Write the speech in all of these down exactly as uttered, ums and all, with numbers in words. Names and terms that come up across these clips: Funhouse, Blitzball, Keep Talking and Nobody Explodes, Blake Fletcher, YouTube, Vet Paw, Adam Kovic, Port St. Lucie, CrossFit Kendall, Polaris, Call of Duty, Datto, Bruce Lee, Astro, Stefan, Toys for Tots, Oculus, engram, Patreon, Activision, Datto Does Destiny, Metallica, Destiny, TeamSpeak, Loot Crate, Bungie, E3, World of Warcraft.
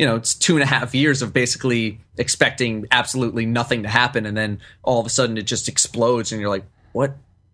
you know, it's two and a half years of basically expecting absolutely nothing to happen, and then all of a sudden it just explodes, and you're like, what?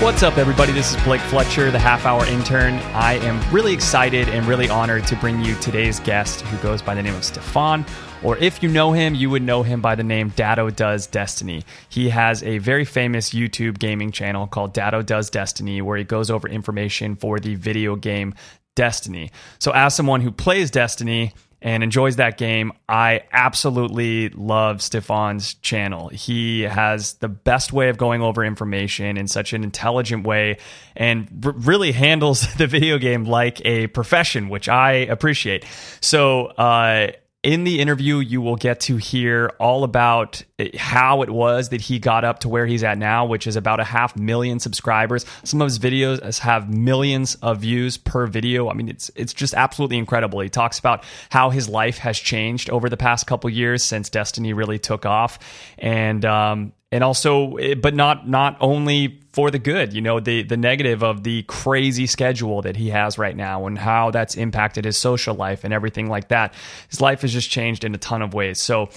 What's up, everybody? This is Blake Fletcher, the half-hour intern. I am really excited and really honored to bring you today's guest, who goes by the name of Stefan, or if you know him, you would know him by the name Datto Does Destiny. He has a very famous YouTube gaming channel called Datto Does Destiny, where he goes over information for the video game Destiny. So as someone who plays Destiny and enjoys that game, I absolutely love Stefan's channel. He has the best way of going over information in such an intelligent way, and r- really handles the video game like a profession, which I appreciate. So uh, in the interview, you will get to hear all about how it was that he got up to where he's at now, which is about a half million subscribers. Some of his videos have millions of views per video. I mean, it's it's just absolutely incredible. He talks about how his life has changed over the past couple years since Destiny really took off, and um, and also, but not not only for the good, you know, the the negative of the crazy schedule that he has right now and how that's impacted his social life and everything like that. His life has just changed in a ton of ways. So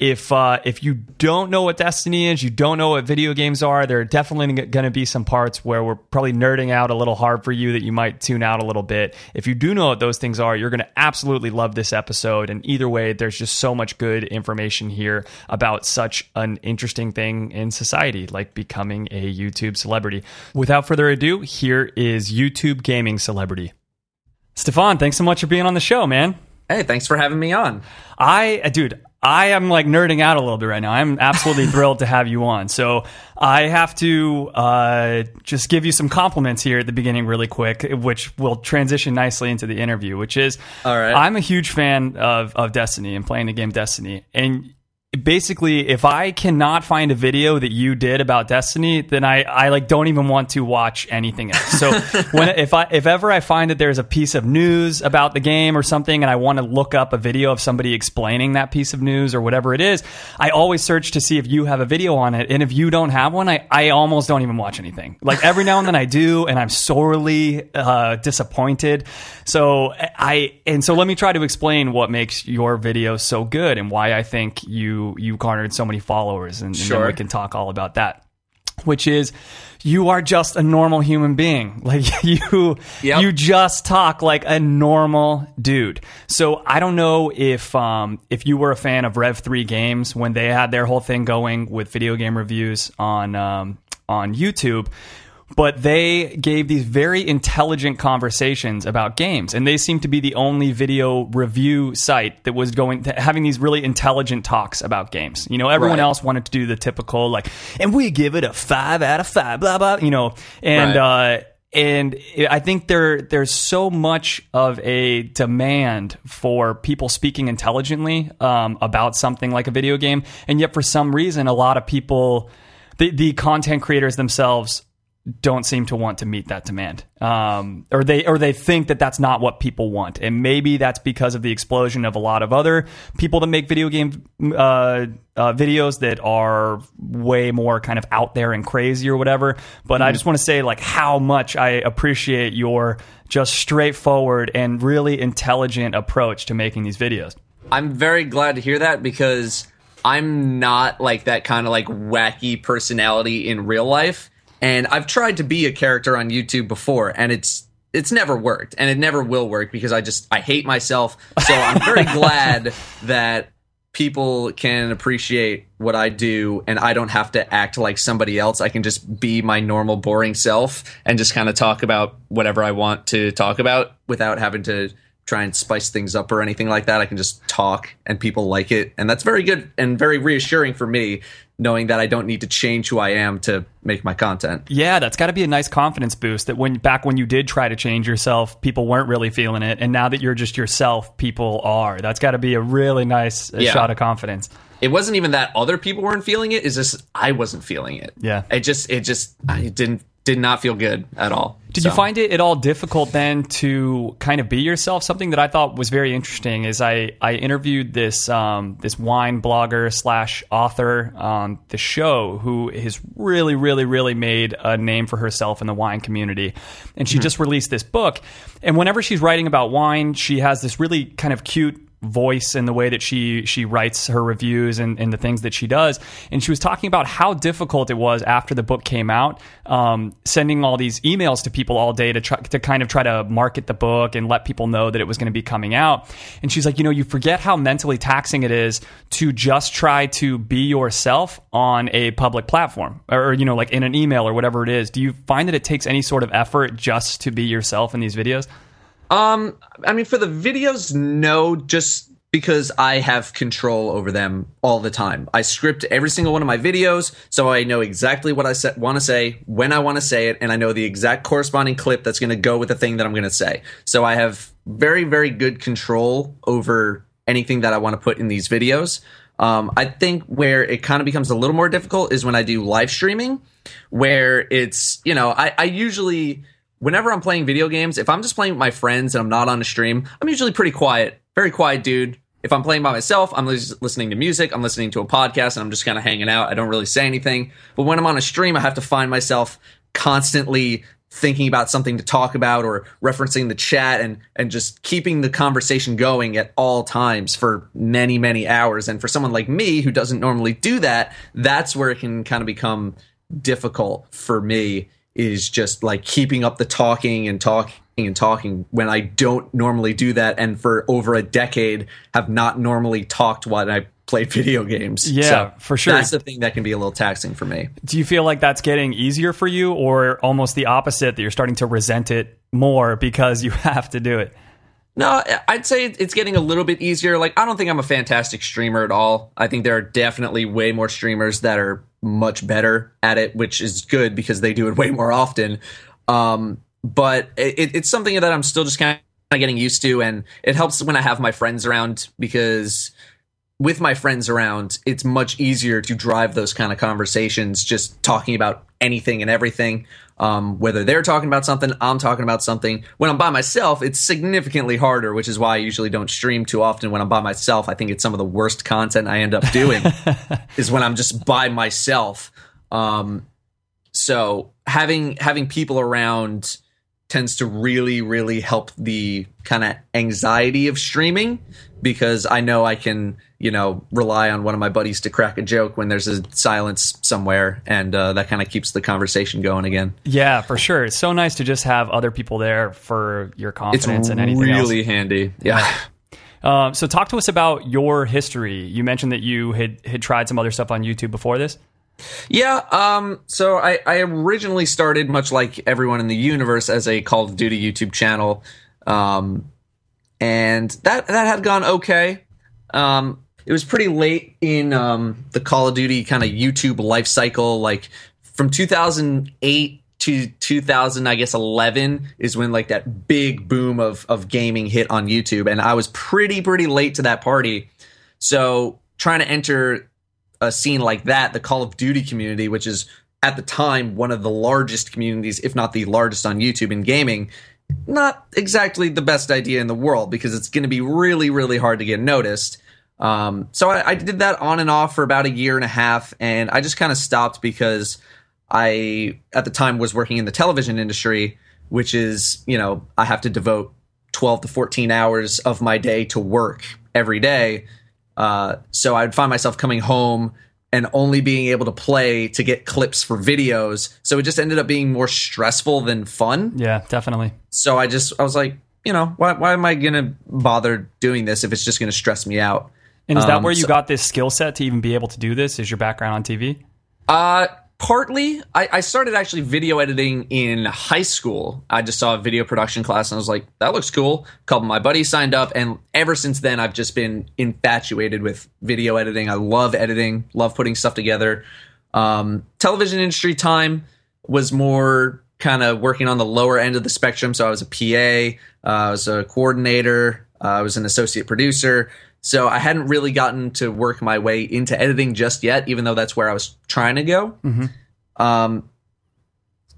If uh, if you don't know what Destiny is, you don't know what video games are, there are definitely going to be some parts where we're probably nerding out a little hard for you that you might tune out a little bit. If you do know what those things are, you're going to absolutely love this episode. And either way, there's just so much good information here about such an interesting thing in society, like becoming a YouTube celebrity. Without further ado, here is YouTube gaming celebrity. Stefan, thanks so much for being on the show, man. Hey, thanks for having me on. I, uh, dude... I am like nerding out a little bit right now. I'm absolutely thrilled to have you on. So I have to uh, just give you some compliments here at the beginning really quick, which will transition nicely into the interview, which is all right. I'm a huge fan of, of Destiny and playing the game Destiny. And basically, if I cannot find a video that you did about Destiny, then I, I like don't even want to watch anything else. So when if I if ever I find that there's a piece of news about the game or something, and I want to look up a video of somebody explaining that piece of news or whatever it is, I always search to see if you have a video on it. And if you don't have one, I, I almost don't even watch anything. Like every now and then I do, and I'm sorely uh, disappointed. So I and so let me try to explain what makes your video so good and why I think you. you garnered so many followers, and, and sure. Then we can talk all about that, which is you are just a normal human being. Like you, yep. you just talk like a normal dude. So I don't know if, um, if you were a fan of rev three games when they had their whole thing going with video game reviews on, um, on YouTube, but they gave these very intelligent conversations about games, and they seemed to be the only video review site that was going to having these really intelligent talks about games. You know, everyone right. else wanted to do the typical like, and we give it a five out of five, blah blah. You know, and right. uh, and I think there there's so much of a demand for people speaking intelligently um, about something like a video game, and yet for some reason, a lot of people, the the content creators themselves. Don't seem to want to meet that demand. Um, or they or they think that that's not what people want. And maybe that's because of the explosion of a lot of other people that make video game uh, uh, videos that are way more kind of out there and crazy or whatever. But mm. I just want to say like how much I appreciate your just straightforward and really intelligent approach to making these videos. I'm very glad to hear that, because I'm not like that kind of like wacky personality in real life. And I've tried to be a character on YouTube before, and it's it's never worked, and it never will work, because I just I hate myself. So I'm very glad that people can appreciate what I do, and I don't have to act like somebody else. I can just be my normal, boring self and just kind of talk about whatever I want to talk about without having to try and spice things up or anything like that. I can just talk, and people like it, and that's very good and very reassuring for me. Knowing that I don't need to change who I am to make my content. Yeah, that's got to be a nice confidence boost, that when back when you did try to change yourself, people weren't really feeling it. And now that you're just yourself, people are. That's got to be a really nice yeah. shot of confidence. it wasn't even that other people weren't feeling it. It's just I wasn't feeling it. Yeah. It just it just I didn't did not feel good at all. Did so. you find it at all difficult then to kind of be yourself? Something that I thought was very interesting is I, I interviewed this um, this wine blogger slash author on the show who has really, really, really made a name for herself in the wine community. And she mm-hmm. just released this book. And whenever she's writing about wine, she has this really kind of cute voice in the way that she she writes her reviews and, and the things that she does. And she was talking about how difficult it was after the book came out, um, sending all these emails to people all day to try to kind of try to market the book and let people know that it was going to be coming out. And she's like, you know, you forget how mentally taxing it is to just try to be yourself on a public platform or, you know, like in an email or whatever it is. Do you find that it takes any sort of effort just to be yourself in these videos? Um, I mean, for the videos, no, just because I have control over them all the time. I script every single one of my videos, so I know exactly what I want to say, when I want to say it, and I know the exact corresponding clip that's going to go with the thing that I'm going to say. So I have very, very good control over anything that I want to put in these videos. Um, I think where it kind of becomes a little more difficult is when I do live streaming, where it's, you know, I, I usually... Whenever I'm playing video games, if I'm just playing with my friends and I'm not on a stream, I'm usually pretty quiet, very quiet dude. If I'm playing by myself, I'm listening to music, I'm listening to a podcast, and I'm just kind of hanging out. I don't really say anything. But when I'm on a stream, I have to find myself constantly thinking about something to talk about or referencing the chat and, and just keeping the conversation going at all times for many, many hours. And for someone like me who doesn't normally do that, that's where it can kind of become difficult for me. Is just like keeping up the talking and talking and talking when I don't normally do that. And for over a decade have not normally talked while I played video games. Yeah, so for sure. That's the thing that can be a little taxing for me. Do you feel like that's getting easier for you or almost the opposite, that you're starting to resent it more because you have to do it? No, I'd say it's getting a little bit easier. Like, I don't think I'm a fantastic streamer at all. I think there are definitely way more streamers that are much better at it, which is good because they do it way more often. Um, but it, it's something that I'm still just kind of getting used to, and it helps when I have my friends around, because with my friends around, it's much easier to drive those kind of conversations, just talking about anything and everything. Um, whether they're talking about something, I'm talking about something. When I'm by myself, it's significantly harder, which is why I usually don't stream too often when I'm by myself. I think it's some of the worst content I end up doing is when I'm just by myself. Um, so having having people around tends to really, really help the kind of anxiety of streaming, because I know I can, you know, rely on one of my buddies to crack a joke when there's a silence somewhere, and uh, that kind of keeps the conversation going again. Yeah, for sure. It's so nice to just have other people there for your confidence and anything else. It's really handy. Yeah. Uh, so talk to us about your history. You mentioned that you had, had tried some other stuff on YouTube before this. Yeah, um, so I, I originally started, much like everyone in the universe, as a Call of Duty YouTube channel, um, and that that had gone okay. Um, it was pretty late in um, the Call of Duty kind of YouTube life cycle, like from two thousand eight to two thousand, I guess eleven is when like that big boom of of gaming hit on YouTube, and I was pretty pretty late to that party. So trying to enter a scene like that, the Call of Duty community, which is at the time one of the largest communities, if not the largest on YouTube in gaming, not exactly the best idea in the world, because it's going to be really, really hard to get noticed. Um, so I, I did that on and off for about a year and a half, and I just kind of stopped because I, at the time, was working in the television industry, which is, you know, I have to devote twelve to fourteen hours of my day to work every day. Uh, so I'd find myself coming home and only being able to play to get clips for videos. So it just ended up being more stressful than fun. Yeah, definitely. So I just, I was like, you know, why, why am I going to bother doing this if it's just going to stress me out? And is that um, where you so, got this skill set to even be able to do this? Is your background on T V? Uh, partly. I, I started actually video editing in high school. I just saw a video production class and I was like, that looks cool. A couple of my buddies signed up, and ever since then I've just been infatuated with video editing. I love editing, love putting stuff together. Um, television industry time was more kind of working on the lower end of the spectrum. So I was a P A, uh, I was a coordinator, uh, I was an associate producer. So I hadn't really gotten to work my way into editing just yet, even though that's where I was trying to go. Mm-hmm. Um,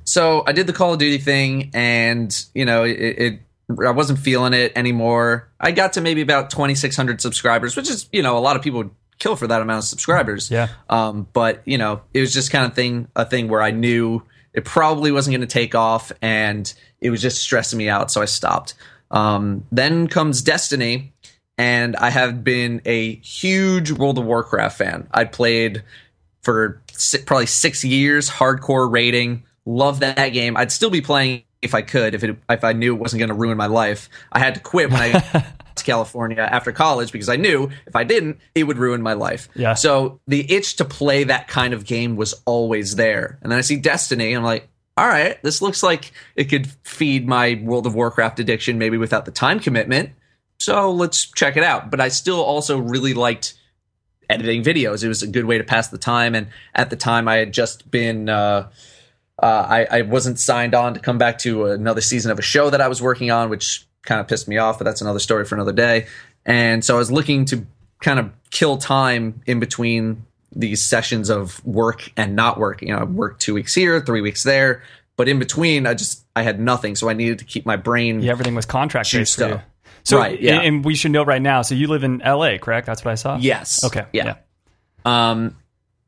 so I did the Call of Duty thing, and you know, it, it I wasn't feeling it anymore. I got to maybe about twenty-six hundred subscribers, which is, you know, a lot of people would kill for that amount of subscribers. Yeah. Um, but you know, it was just kind of thing a thing where I knew it probably wasn't going to take off, and it was just stressing me out, so I stopped. Um, then comes Destiny, and I have been a huge World of Warcraft fan. I played for si- probably six years, hardcore raiding. Love that game. I'd still be playing if I could, if it, if I knew it wasn't going to ruin my life. I had to quit when I got to California after college because I knew if I didn't, it would ruin my life. Yeah. So the itch to play that kind of game was always there. And then I see Destiny, and I'm like, all right, this looks like it could feed my World of Warcraft addiction maybe without the time commitment. So let's check it out. But I still also really liked editing videos. It was a good way to pass the time. And at the time, I had just been... Uh, Uh, I, I wasn't signed on to come back to another season of a show that I was working on, which kind of pissed me off, but that's another story for another day. And so I was looking to kind of kill time in between these sessions of work and not work. You know, I worked two weeks here, three weeks there, but in between I just, I had nothing. So I needed to keep my brain. Yeah, everything was contract based. So, right, yeah. And we should note right now, so you live in L A, correct? That's what I saw. Yes. Okay. Yeah. yeah. Um.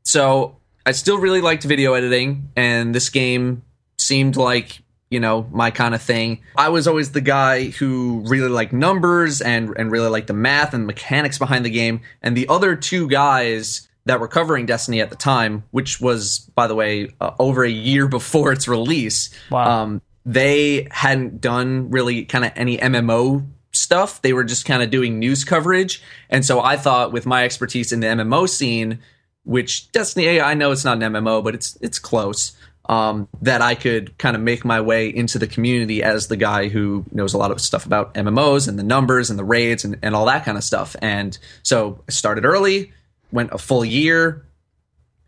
So I still really liked video editing, and this game seemed like, you know, my kind of thing. I was always the guy who really liked numbers and, and really liked the math and mechanics behind the game. And the other two guys that were covering Destiny at the time, which was, by the way, uh, over a year before its release, wow. um, they hadn't done really kind of any M M O stuff. They were just kind of doing news coverage. And so I thought with my expertise in the M M O scene, which Destiny, I know it's not an M M O, but it's it's close, um, that I could kind of make my way into the community as the guy who knows a lot of stuff about M M Os and the numbers and the raids and, and all that kind of stuff. And so I started early, went a full year,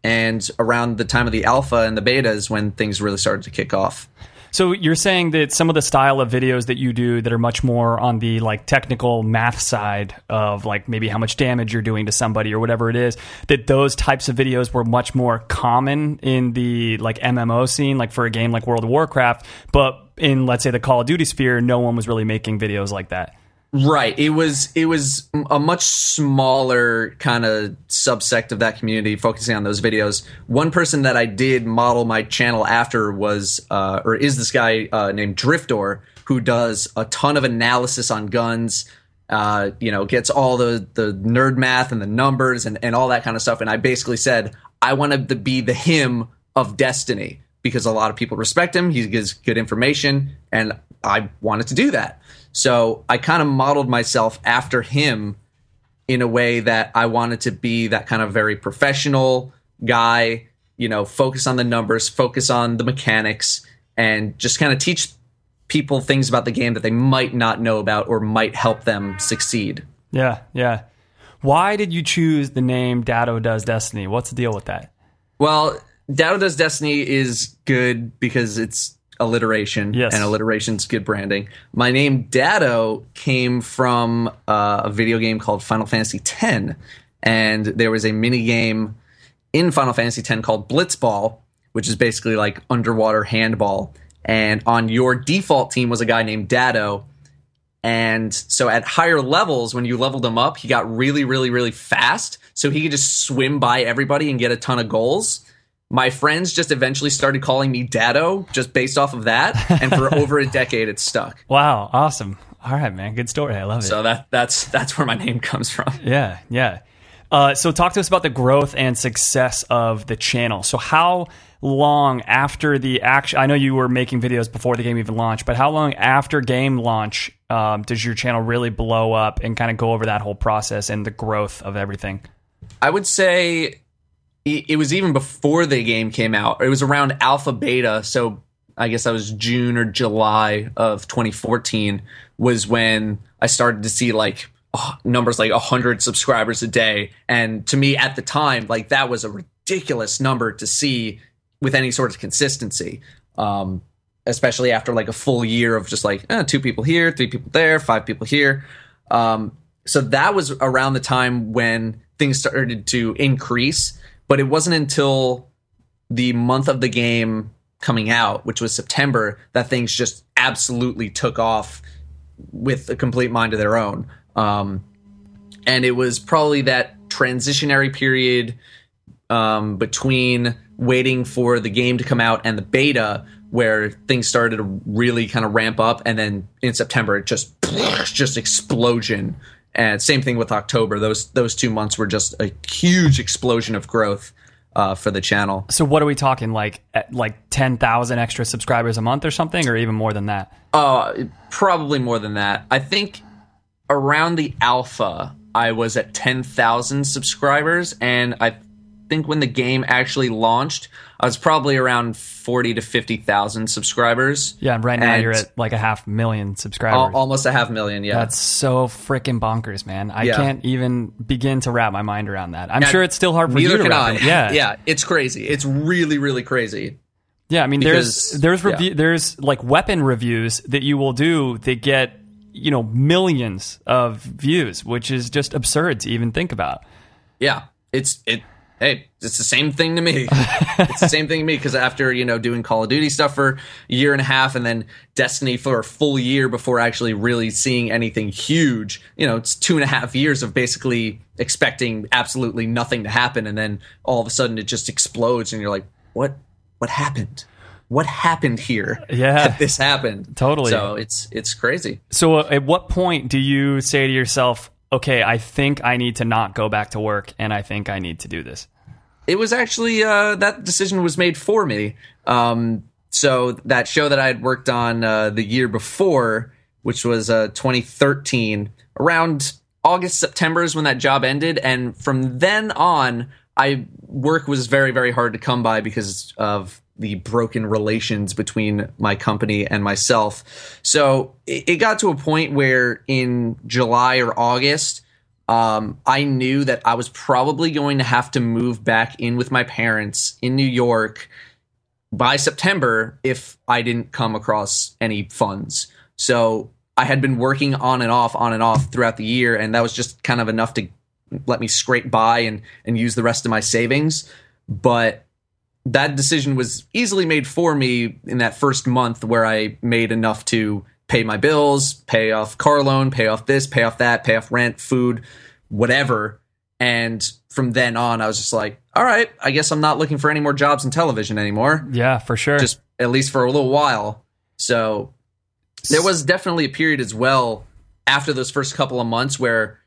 and around the time of the alpha and the beta is when things really started to kick off. So you're saying that some of the style of videos that you do that are much more on the like technical math side of like maybe how much damage you're doing to somebody or whatever it is, that those types of videos were much more common in the like M M O scene, like for a game like World of Warcraft, but in, let's say, the Call of Duty sphere, no one was really making videos like that. Right. It was it was a much smaller kind of subsect of that community focusing on those videos. One person that I did model my channel after was uh, or is this guy uh, named Drifter, who does a ton of analysis on guns, uh, you know, gets all the, the nerd math and the numbers and, and all that kind of stuff. And I basically said I wanted to be the him of Destiny because a lot of people respect him. He gives good information, and I wanted to do that. So I kind of modeled myself after him in a way that I wanted to be that kind of very professional guy, you know, focus on the numbers, focus on the mechanics, and just kind of teach people things about the game that they might not know about or might help them succeed. Yeah, yeah. Why did you choose the name Datto Does Destiny? What's the deal with that? Well, Datto Does Destiny is good because it's alliteration, yes. And alliteration's good branding. My name Datto came from uh, a video game called Final Fantasy X, and there was a mini game in Final Fantasy X called Blitzball, which is basically like underwater handball. And on your default team was a guy named Datto, and so at higher levels, when you leveled him up, he got really, really, really fast, so he could just swim by everybody and get a ton of goals. My friends just eventually started calling me Datto just based off of that. And for over a decade, it's stuck. Wow. Awesome. All right, man. Good story. I love it. So that that's that's where my name comes from. Yeah. Yeah. Uh, so talk to us about the growth and success of the channel. So how long after the action, I know you were making videos before the game even launched, but how long after game launch um, does your channel really blow up and kind of go over that whole process and the growth of everything? I would say it was even before the game came out. It was around alpha beta. So I guess that was June or July of twenty fourteen was when I started to see like oh, numbers like one hundred subscribers a day. And to me at the time, like that was a ridiculous number to see with any sort of consistency, um, especially after like a full year of just like eh, two people here, three people there, five people here. Um, So that was around the time when things started to increase, but it wasn't until the month of the game coming out, which was September, that things just absolutely took off with a complete mind of their own. Um, and it was probably that transitionary period um, between waiting for the game to come out and the beta where things started to really kind of ramp up. And then in September, it just, just explosion. And same thing with October. Those those two months were just a huge explosion of growth uh, for the channel. So what are we talking, like like ten thousand extra subscribers a month or something, or even more than that? Uh, probably more than that. I think around the alpha, I was at ten thousand subscribers, and I think when the game actually launched, I was probably around forty to fifty thousand subscribers. Yeah, and right now and you're at like a half million subscribers. Almost a half million, yeah. That's so freaking bonkers, man. I yeah. can't even begin to wrap my mind around that. I'm yeah, sure it's still hard for you to wrap it. Yeah. yeah, it's crazy. It's really, really crazy. Yeah, I mean, because, there's there's revu- yeah. there's like weapon reviews that you will do that get, you know, millions of views, which is just absurd to even think about. Yeah, it's it. Hey, it's the same thing to me. It's the same thing to me because after, you know, doing Call of Duty stuff for a year and a half and then Destiny for a full year before actually really seeing anything huge, you know, it's two and a half years of basically expecting absolutely nothing to happen. And then all of a sudden it just explodes and you're like, what, what happened? What happened here? Yeah, that this happened. Totally. So it's, it's crazy. So at what point do you say to yourself, okay, I think I need to not go back to work and I think I need to do this? It was actually, uh, that decision was made for me. Um, so that show that I had worked on uh, the year before, which was uh, twenty thirteen, around August, September is when that job ended. And from then on, I work was very, very hard to come by because of the broken relations between my company and myself. So it, it got to a point where in July or August, Um, I knew that I was probably going to have to move back in with my parents in New York by September if I didn't come across any funds. So I had been working on and off, on and off throughout the year, and that was just kind of enough to let me scrape by and, and use the rest of my savings. But that decision was easily made for me in that first month where I made enough to pay my bills, pay off car loan, pay off this, pay off that, pay off rent, food, whatever. And from then on, I was just like, all right, I guess I'm not looking for any more jobs in television anymore. Yeah, for sure. Just at least for a little while. So there was definitely a period as well after those first couple of months where,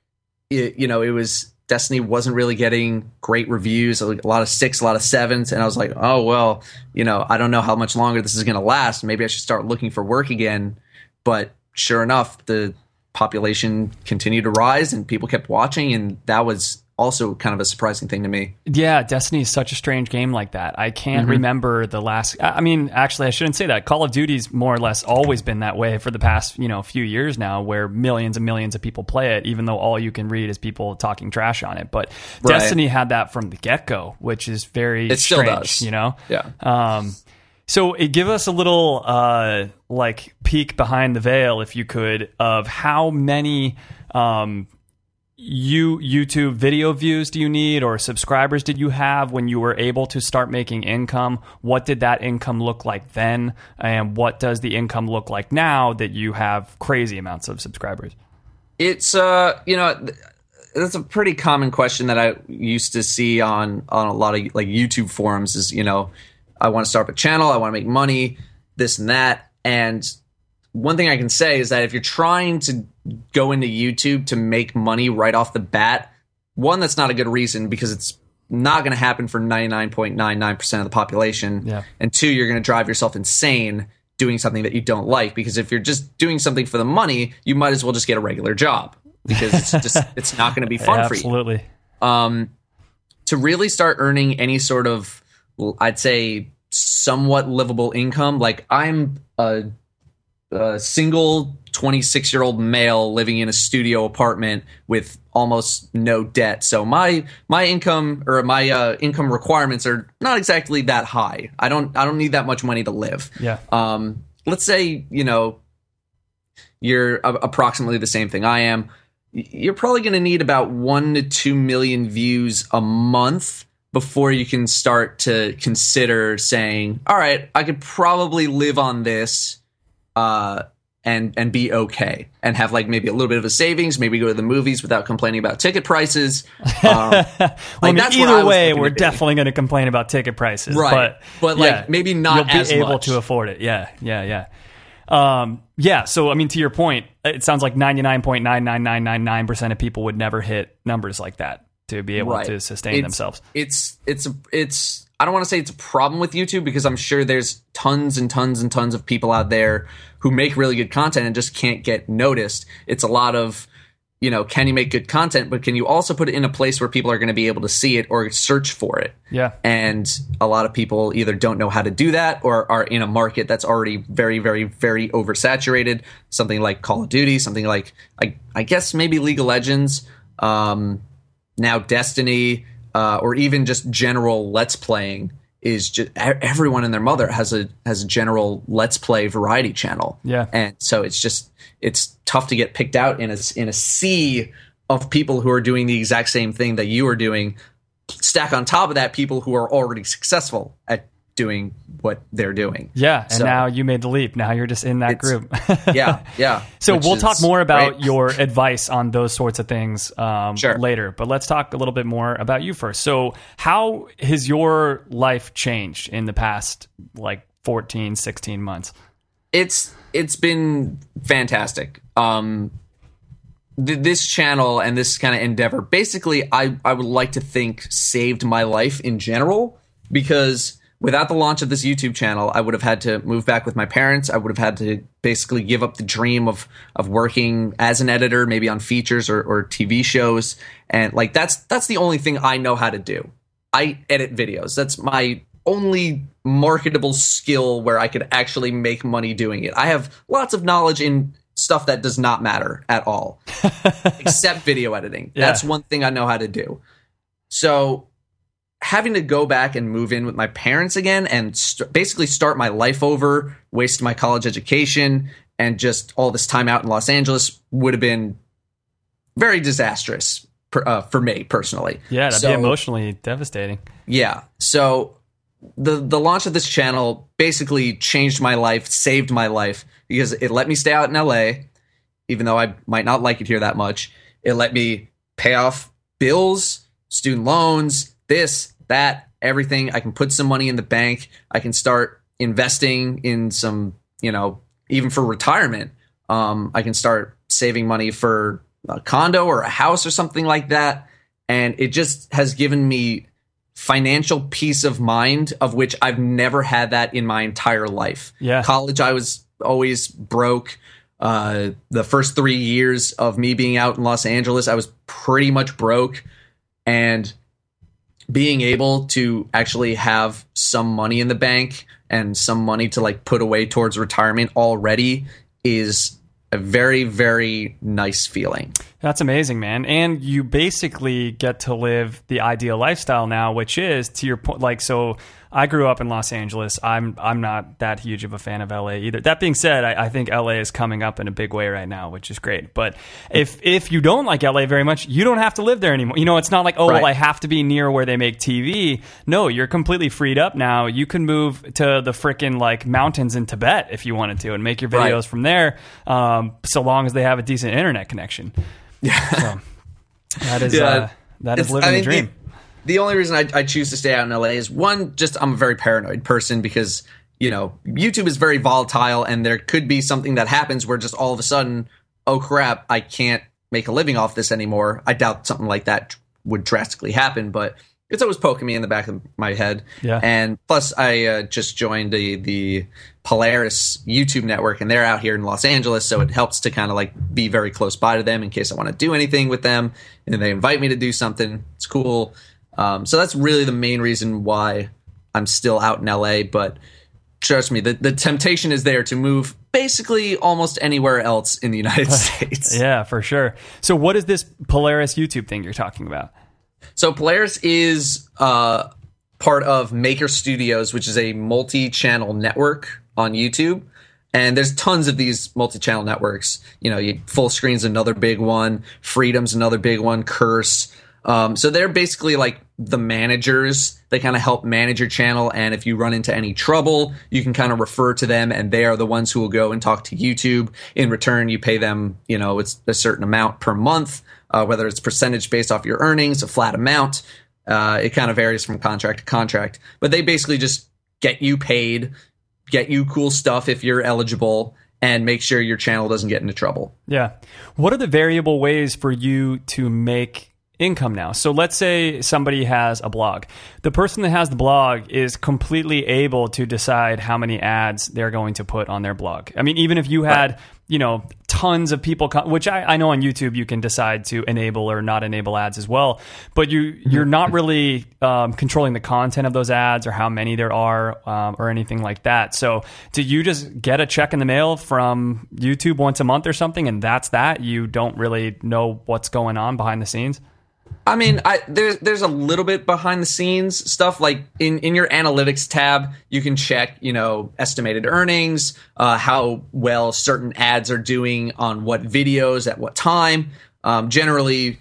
it, you know, it was Destiny wasn't really getting great reviews, a lot of six, a lot of sevens. And I was like, oh, well, you know, I don't know how much longer this is going to last. Maybe I should start looking for work again. But sure enough, the population continued to rise and people kept watching. And that was also kind of a surprising thing to me. Yeah, Destiny is such a strange game like that. I can't mm-hmm. remember the last... I mean, actually, I shouldn't say that. Call of Duty's more or less always been that way for the past, you know, few years now, where millions and millions of people play it, even though all you can read is people talking trash on it. But right. Destiny had that from the get-go, which is very it strange, still does. You know? Yeah. Um, so it give us a little uh, like peek behind the veil, if you could, of how many um, you YouTube video views do you need or subscribers did you have when you were able to start making income? What did that income look like then? And what does the income look like now that you have crazy amounts of subscribers? It's, uh, you know... Th- That's a pretty common question that I used to see on, on a lot of like YouTube forums is, you know, I want to start up a channel. I want to make money, this and that. And one thing I can say is that if you're trying to go into YouTube to make money right off the bat, one, that's not a good reason because it's not going to happen for ninety-nine point nine nine percent of the population. Yeah. And two, you're going to drive yourself insane doing something that you don't like, because if you're just doing something for the money, you might as well just get a regular job because it's just it's not going to be fun yeah, for you. Absolutely. Um, to really start earning any sort of, I'd say, somewhat livable income. Like I'm a, a single twenty-six-year-old male living in a studio apartment with almost no debt. So my my income or my uh, income requirements are not exactly that high. I don't I don't need that much money to live. Yeah. Um. Let's say you know you're approximately the same thing I am. you're probably going to need about one to two million views a month before you can start to consider saying, all right, I could probably live on this uh, and and be okay and have like maybe a little bit of a savings, maybe go to the movies without complaining about ticket prices. Um, well, like I mean, that's either way, we're definitely going to complain about ticket prices. Right. But, but like yeah, maybe not you'll as be able much. To afford it. Yeah, yeah, yeah. Um, yeah. So, I mean, to your point, it sounds like ninety-nine point nine nine nine nine nine percent of people would never hit numbers like that to be able right. to sustain it's, themselves. It's, it's, it's, I don't want to say it's a problem with YouTube because I'm sure there's tons and tons and tons of people out there who make really good content and just can't get noticed. It's a lot of, you know, can you make good content, but can you also put it in a place where people are going to be able to see it or search for it? Yeah. And a lot of people either don't know how to do that or are in a market that's already very, very, very oversaturated. Something like Call of Duty, something like, I, I guess maybe League of Legends, um, now Destiny, uh, or even just general Let's Playing is just everyone and their mother has a, has a general Let's Play variety channel. Yeah. And so it's just, it's tough to get picked out in a, in a sea of people who are doing the exact same thing that you are doing. Stack on top of that people who are already successful at doing what they're doing. Yeah, and so, now you made the leap. Now you're just in that group. yeah, yeah. So we'll talk more about great. your advice on those sorts of things um, sure. later, but let's talk a little bit more about you first. So how has your life changed in the past like fourteen, sixteen months? It's it's been fantastic. Um, th- this channel and this kind of endeavor, basically, I, I would like to think saved my life in general, because without the launch of this YouTube channel, I would have had to move back with my parents. I would have had to basically give up the dream of of working as an editor, maybe on features or, or T V shows, and like that's that's the only thing I know how to do. I edit videos. That's my only marketable skill where I could actually make money doing it. I have lots of knowledge in stuff that does not matter at all, except video editing. Yeah. That's one thing I know how to do. So having to go back and move in with my parents again and st- basically start my life over, waste my college education, and just all this time out in Los Angeles would have been very disastrous per, uh, for me personally. Yeah, that'd so, be emotionally devastating. Yeah, so The the launch of this channel basically changed my life, saved my life, because it let me stay out in L A, even though I might not like it here that much. It let me pay off bills, student loans, this, that, everything. I can put some money in the bank. I can start investing in some, you know, even for retirement. Um, I can start saving money for a condo or a house or something like that. And it just has given me financial peace of mind, of which I've never had that in my entire life. Yeah. College, I was always broke. Uh, the first three years of me being out in Los Angeles, I was pretty much broke. And being able to actually have some money in the bank and some money to like put away towards retirement already is a very, very nice feeling. That's amazing, man. And you basically get to live the ideal lifestyle now, which is to your point. Like, so I grew up in Los Angeles. I'm I'm not that huge of a fan of L A either. That being said, I, I think L A is coming up in a big way right now, which is great. But if if you don't like L A very much, you don't have to live there anymore. You know, it's not like, oh, right. well, I have to be near where they make T V. No, you're completely freed up now. You can move to the frickin' like mountains in Tibet if you wanted to and make your videos right. from there. Um, so long as they have a decent internet connection. Yeah. So that is yeah. uh, that it's, is living I mean, the dream. The, the only reason I, I choose to stay out in L A is one, just I'm a very paranoid person because, you know, YouTube is very volatile and there could be something that happens where just all of a sudden, oh crap, I can't make a living off this anymore. I doubt something like that would drastically happen, but it's always poking me in the back of my head. Yeah. And plus, I uh, just joined the, the Polaris YouTube network, and they're out here in Los Angeles, so it helps to kind of like be very close by to them in case I want to do anything with them. And they invite me to do something. It's cool. Um, so that's really the main reason why I'm still out in L A. But trust me, the, the temptation is there to move basically almost anywhere else in the United States. Yeah, for sure. So what is this Polaris YouTube thing you're talking about? So Polaris is uh, part of Maker Studios, which is a multi-channel network on YouTube. And there's tons of these multi-channel networks. You know, you, Full Screen's another big one. Freedom's another big one. Curse. Um, so they're basically like the managers. They kind of help manage your channel. And if you run into any trouble, you can kind of refer to them. And they are the ones who will go and talk to YouTube. In return, you pay them, you know, it's a certain amount per month, uh, whether it's percentage based off your earnings, a flat amount. Uh, it kind of varies from contract to contract. But they basically just get you paid, get you cool stuff if you're eligible, and make sure your channel doesn't get into trouble. Yeah. What are the variable ways for you to make income now? So let's say somebody has a blog. The person that has the blog is completely able to decide how many ads they're going to put on their blog. I mean, even if you had, right, you know, tons of people, com- which I, I know on YouTube, you can decide to enable or not enable ads as well, but you, you're not really um, controlling the content of those ads or how many there are um, or anything like that. So do you just get a check in the mail from YouTube once a month or something, and that's that? You don't really know what's going on behind the scenes? I mean, I, there's there's a little bit behind the scenes stuff. Like in, in your analytics tab, you can check, you know, estimated earnings, uh, how well certain ads are doing on what videos at what time. Um, generally,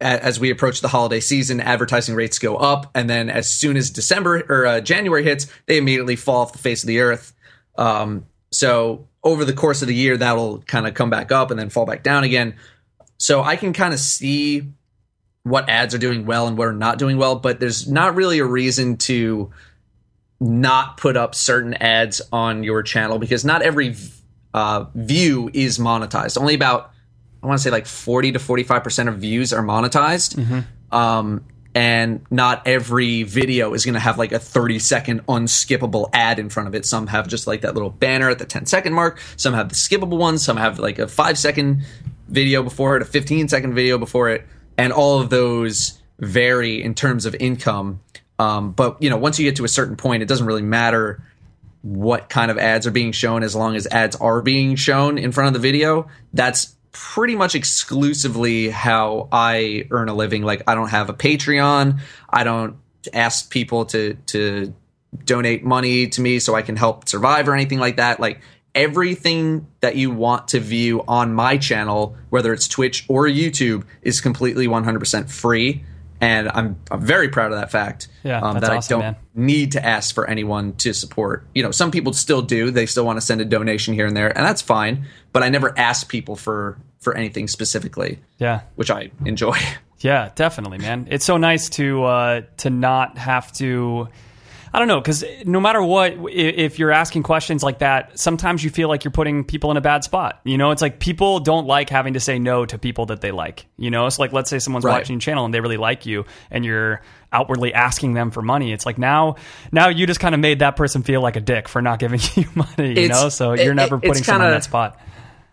a, as we approach the holiday season, advertising rates go up, and then as soon as December or uh, January hits, they immediately fall off the face of the earth. Um, so over the course of the year, that'll kind of come back up and then fall back down again. So I can kind of see what ads are doing well and what are not doing well, but there's not really a reason to not put up certain ads on your channel, because not every uh, view is monetized. Only about, I want to say like forty to forty-five percent of views are monetized. Mm-hmm. Um, and not every video is going to have like a thirty second unskippable ad in front of it. Some have just like that little banner at the ten second mark. Some have the skippable ones. Some have like a five second video before it, a fifteen second video before it. And all of those vary in terms of income. Um, but, you know, once you get to a certain point, it doesn't really matter what kind of ads are being shown, as long as ads are being shown in front of the video. That's pretty much exclusively how I earn a living. Like, I don't have a Patreon. I don't ask people to, to donate money to me so I can help survive or anything like that. Like, everything that you want to view on my channel, whether it's Twitch or YouTube, is completely one hundred percent free. And I'm, I'm very proud of that fact. Yeah, um, that's that awesome, I don't man. need to ask for anyone to support. You know, some people still do. They still want to send a donation here and there, and that's fine. But I never ask people for, for anything specifically. Yeah, which I enjoy. Yeah, definitely, man. It's so nice to uh, to not have to... I don't know, because no matter what, if you're asking questions like that, sometimes you feel like you're putting people in a bad spot. You know, it's like people don't like having to say no to people that they like. You know, it's so like, let's say someone's right. watching your channel and they really like you, and you're outwardly asking them for money. It's like now, now you just kind of made that person feel like a dick for not giving you money. You it's, know, so you're it, never it, putting kinda, someone in that spot.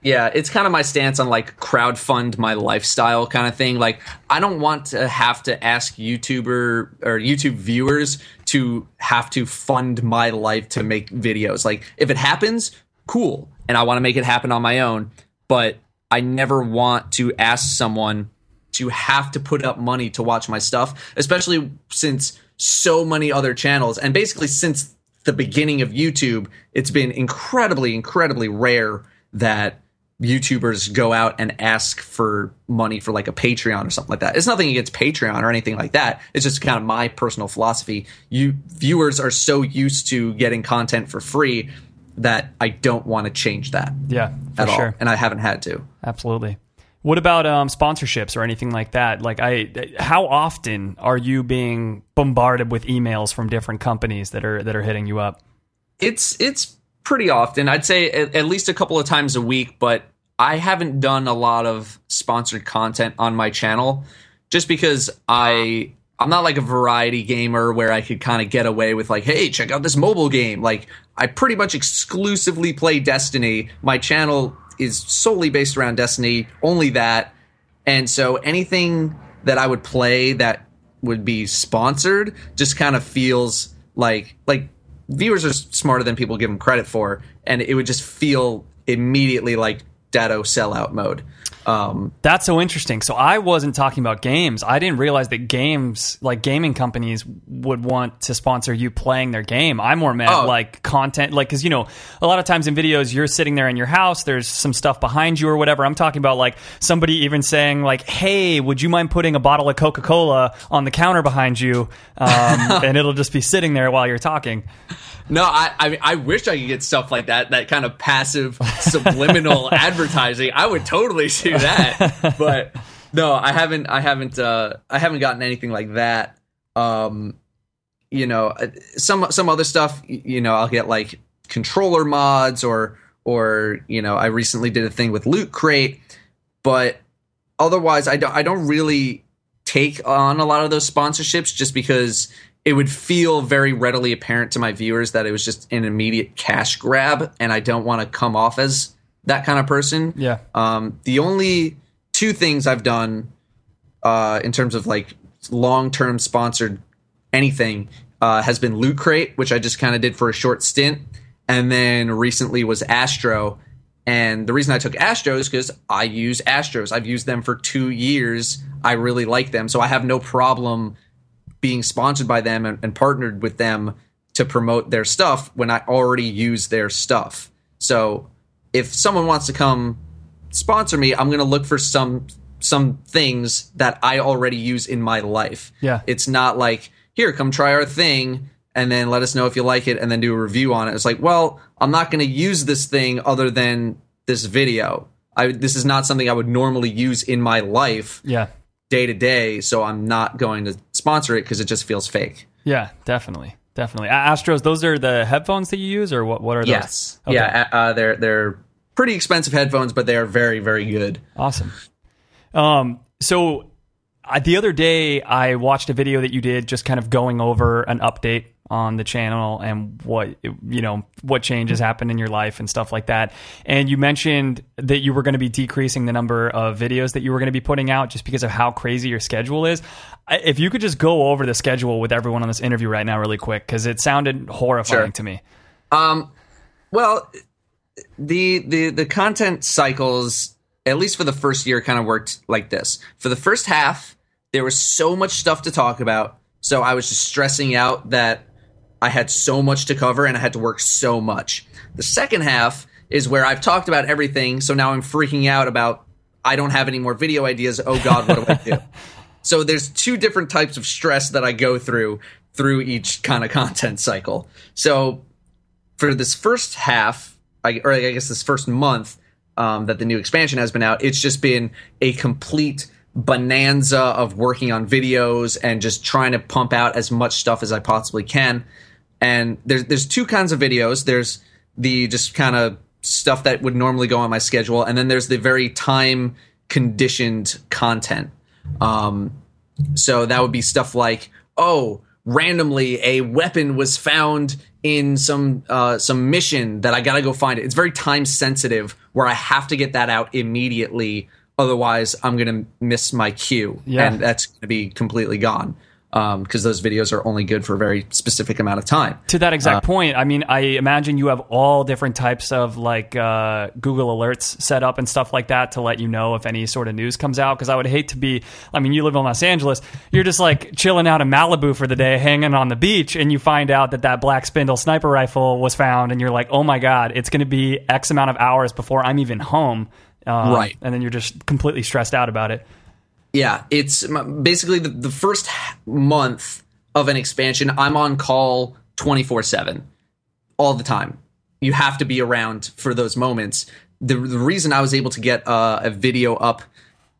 Yeah, it's kind of my stance on like crowdfund my lifestyle kind of thing. Like, I don't want to have to ask YouTuber or YouTube viewers to have to fund my life to make videos. Like, if it happens, cool, and I want to make it happen on my own, but I never want to ask someone to have to put up money to watch my stuff, especially since so many other channels, and basically since the beginning of YouTube, it's been incredibly, incredibly rare that YouTubers go out and ask for money for like a Patreon or something like that. It's nothing against Patreon or anything like that. It's just kind of my personal philosophy. You viewers are so used to getting content for free that I don't want to change that. Yeah, for at sure. all. And I haven't had to. Absolutely. What about um, sponsorships or anything like that? Like, I, how often are you being bombarded with emails from different companies that are that are hitting you up? It's it's. Pretty often. I'd say at, at least a couple of times a week, but I haven't done a lot of sponsored content on my channel just because I, I'm not like a variety gamer where I could kind of get away with like, hey, check out this mobile game. Like, I pretty much exclusively play Destiny. My channel is solely based around Destiny, only that. And so anything that I would play that would be sponsored just kind of feels like, like, viewers are smarter than people give them credit for, and it would just feel immediately like Datto sellout mode. Um, That's so interesting. So I wasn't talking about games. I didn't realize that games, like gaming companies, would want to sponsor you playing their game. I more meant oh. like content, like, because, you know, a lot of times in videos, you're sitting there in your house, there's some stuff behind you or whatever. I'm talking about like somebody even saying like, hey, would you mind putting a bottle of Coca-Cola on the counter behind you? Um, and it'll just be sitting there while you're talking. No, I I, mean, I wish I could get stuff like that, that kind of passive, subliminal advertising. I would totally do that. But no, I haven't I haven't uh, I haven't gotten anything like that. Um, you know, some some other stuff, you know, I'll get like controller mods or or, you know, I recently did a thing with Loot Crate, but otherwise I don't I don't really take on a lot of those sponsorships just because it would feel very readily apparent to my viewers that it was just an immediate cash grab, and I don't want to come off as that kind of person. Yeah. Um, the only two things I've done uh, in terms of like long-term sponsored anything uh, has been Loot Crate, which I just kind of did for a short stint. And then recently was Astro. And the reason I took Astro is because I use Astros. I've used them for two years. I really like them. So I have no problem being sponsored by them and, and partnered with them to promote their stuff when I already use their stuff. So if someone wants to come sponsor me, I'm going to look for some some things that I already use in my life. Yeah. It's not like, here, come try our thing and then let us know if you like it and then do a review on it. It's like, well, I'm not going to use this thing other than this video. I, this is not something I would normally use in my life. Yeah. Day to day, so I'm not going to sponsor it because it just feels fake. Yeah, definitely, definitely. Astros, those are the headphones that you use, or what? What are those? Yes, okay. yeah, uh, they're they're pretty expensive headphones, but they are very, very good. Awesome. Um, so I, the other day, I watched a video that you did, just kind of going over an update on the channel and what, you know, what changes happened in your life and stuff like that. And you mentioned that you were going to be decreasing the number of videos that you were going to be putting out just because of how crazy your schedule is. If you could just go over the schedule with everyone on this interview right now really quick, because it sounded horrifying sure. to me. Um, well, the, the, the content cycles, at least for the first year, kind of worked like this. For the first half, there was so much stuff to talk about. So I was just stressing out that I had so much to cover and I had to work so much. The second half is where I've talked about everything. So now I'm freaking out about, I don't have any more video ideas. Oh God, what do I do? So there's two different types of stress that I go through, through each kind of content cycle. So for this first half, I, or I guess this first month um, that the new expansion has been out, it's just been a complete bonanza of working on videos and just trying to pump out as much stuff as I possibly can. And there's there's two kinds of videos. There's the just kind of stuff that would normally go on my schedule, and then there's the very time-conditioned content. Um, so that would be stuff like, oh, randomly a weapon was found in some uh, some mission that I gotta go find it. It's very time-sensitive where I have to get that out immediately. Otherwise, I'm going to miss my cue, yeah. and that's going to be completely gone because um, those videos are only good for a very specific amount of time. To that exact uh, point, I mean, I imagine you have all different types of like uh, Google Alerts set up and stuff like that to let you know if any sort of news comes out, because I would hate to be, I mean, you live in Los Angeles, you're just like chilling out in Malibu for the day, hanging on the beach, and you find out that that Black Spindle sniper rifle was found, and you're like, oh my God, it's going to be X amount of hours before I'm even home. Um, right. And then you're just completely stressed out about it. Yeah. It's basically the, the first month of an expansion. I'm on call twenty-four seven all the time. You have to be around for those moments. The, the reason I was able to get uh, a video up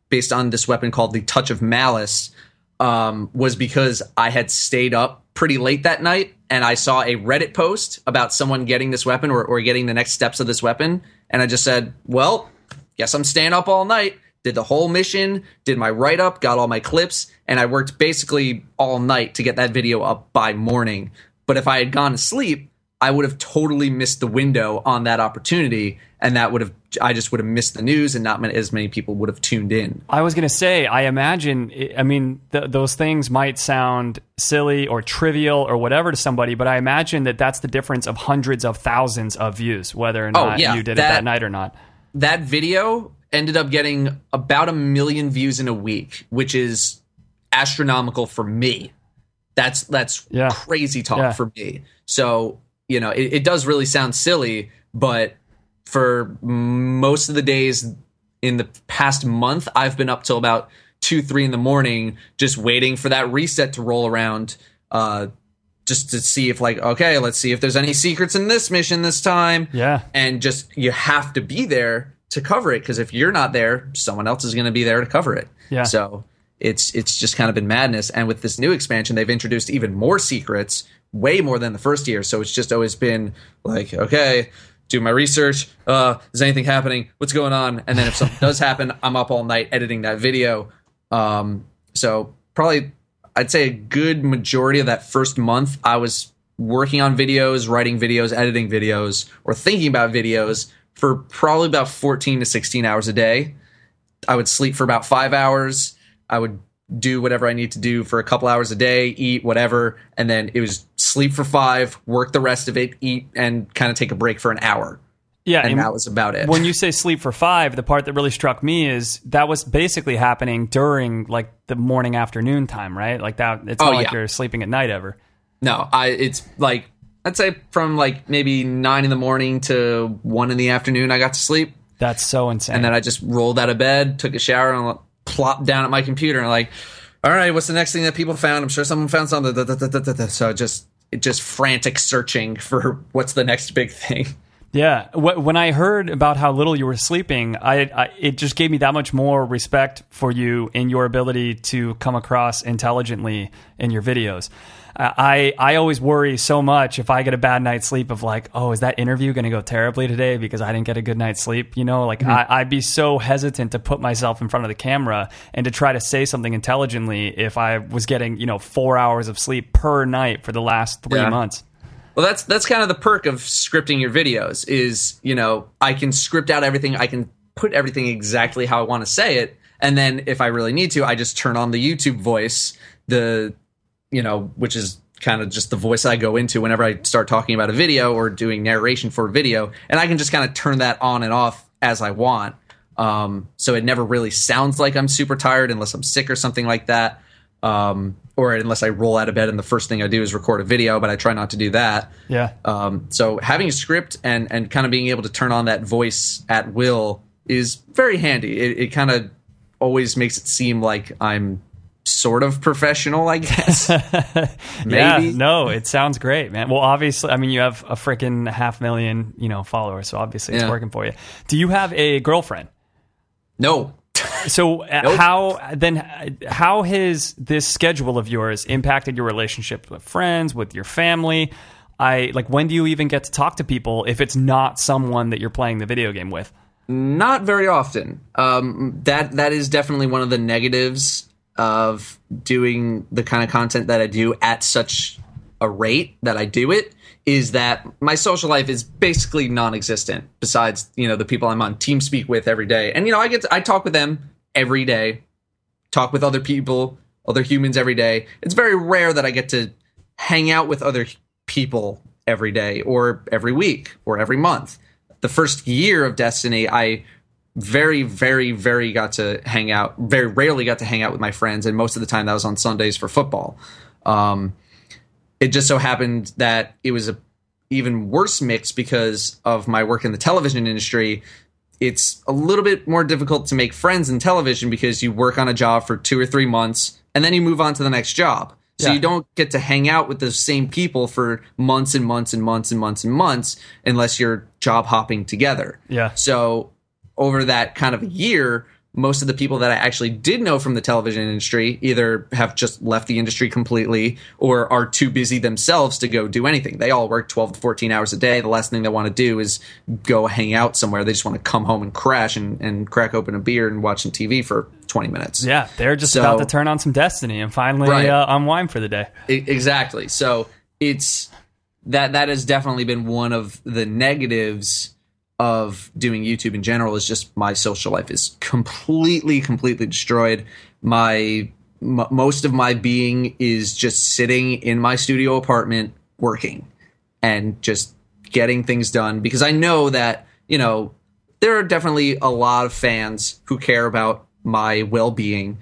based on this weapon called the Touch of Malice um, was because I had stayed up pretty late that night and I saw a Reddit post about someone getting this weapon or, or getting the next steps of this weapon. And I just said, well, yes, I'm staying up all night, did the whole mission, did my write-up, got all my clips, and I worked basically all night to get that video up by morning. But if I had gone to sleep, I would have totally missed the window on that opportunity, and that would have I just would have missed the news and not as many people would have tuned in. I was going to say, I imagine, I mean, th- those things might sound silly or trivial or whatever to somebody, but I imagine that that's the difference of hundreds of thousands of views, whether or not oh, yeah, you did that, it that night or not. That video ended up getting about a million views in a week, which is astronomical for me. That's that's yeah. crazy talk yeah. for me. So, you know, it, it does really sound silly, but for most of the days in the past month, I've been up till about two, three in the morning, just waiting for that reset to roll around, uh, just to see if, like, okay, let's see if there's any secrets in this mission this time. Yeah. And just, you have to be there to cover it, because if you're not there, someone else is going to be there to cover it. Yeah. So it's it's just kind of been madness. And with this new expansion, they've introduced even more secrets, way more than the first year. So it's just always been like, okay, do my research. Uh, is anything happening? What's going on? And then if something does happen, I'm up all night editing that video. Um, so probably I'd say a good majority of that first month, I was working on videos, writing videos, editing videos, or thinking about videos for probably about fourteen to sixteen hours a day. I would sleep for about five hours. I would do whatever I need to do for a couple hours a day, eat whatever. And then it was sleep for five, work the rest of it, eat, and kind of take a break for an hour. Yeah, and, and that was about it. When you say sleep for five, the part that really struck me is that was basically happening during like the morning afternoon time, right? Like that. It's not oh, like yeah. you're sleeping at night ever. No, I. It's like I'd say from like maybe nine in the morning to one in the afternoon, I got to sleep. That's so insane. And then I just rolled out of bed, took a shower, and plopped down at my computer and like, all right, what's the next thing that people found? I'm sure someone found something. So just just frantic searching for what's the next big thing. Yeah, when I heard about how little you were sleeping, I, I it just gave me that much more respect for you and your ability to come across intelligently in your videos. Uh, I I always worry so much if I get a bad night's sleep of like, oh, is that interview going to go terribly today because I didn't get a good night's sleep? You know, like mm-hmm. I, I'd be so hesitant to put myself in front of the camera and to try to say something intelligently if I was getting, you know, four hours of sleep per night for the last three yeah. months. Well, that's that's kind of the perk of scripting your videos is, you know, I can script out everything. I can put everything exactly how I want to say it. And then if I really need to, I just turn on the YouTube voice, the, you know, which is kind of just the voice I go into whenever I start talking about a video or doing narration for a video. And I can just kind of turn that on and off as I want. Um, so it never really sounds like I'm super tired unless I'm sick or something like that. Um, or unless I roll out of bed and the first thing I do is record a video, but I try not to do that. Yeah. Um, so having a script and, and kind of being able to turn on that voice at will is very handy. It, it kind of always makes it seem like I'm sort of professional, I guess. Maybe. Yeah, no, it sounds great, man. Well, obviously, I mean, you have a freaking half million, you know, followers, so obviously it's yeah. working for you. Do you have a girlfriend? No. So uh, nope. how then? How has this schedule of yours impacted your relationship with friends, with your family? I like. When do you even get to talk to people if it's not someone that you're playing the video game with? Not very often. Um, that that is definitely one of the negatives of doing the kind of content that I do at such a rate that I do it. Is that my social life is basically non-existent besides, you know, the people I'm on TeamSpeak with every day. And, you know, I get to, I talk with them every day, talk with other people, other humans every day. It's very rare that I get to hang out with other people every day or every week or every month. The first year of Destiny, I very, very, very got to hang out, very rarely got to hang out with my friends. And most of the time that was on Sundays for football. Um, It just so happened that it was a even worse mix because of my work in the television industry. It's a little bit more difficult to make friends in television because you work on a job for two or three months and then you move on to the next job. So yeah. you don't get to hang out with those same people for months and months and months and months and months unless you're job hopping together. Yeah. So over that kind of a year, most of the people that I actually did know from the television industry either have just left the industry completely or are too busy themselves to go do anything. They all work twelve to fourteen hours a day. The last thing they want to do is go hang out somewhere. They just want to come home and crash and, and crack open a beer and watch some T V for twenty minutes. Yeah, they're just so, about to turn on some Destiny and finally right. uh, unwind for the day. It, exactly. So it's that that has definitely been one of the negatives of doing YouTube in general is just my social life is completely, completely destroyed. My m- most of my being is just sitting in my studio apartment working and just getting things done because I know that, you know, there are definitely a lot of fans who care about my well-being,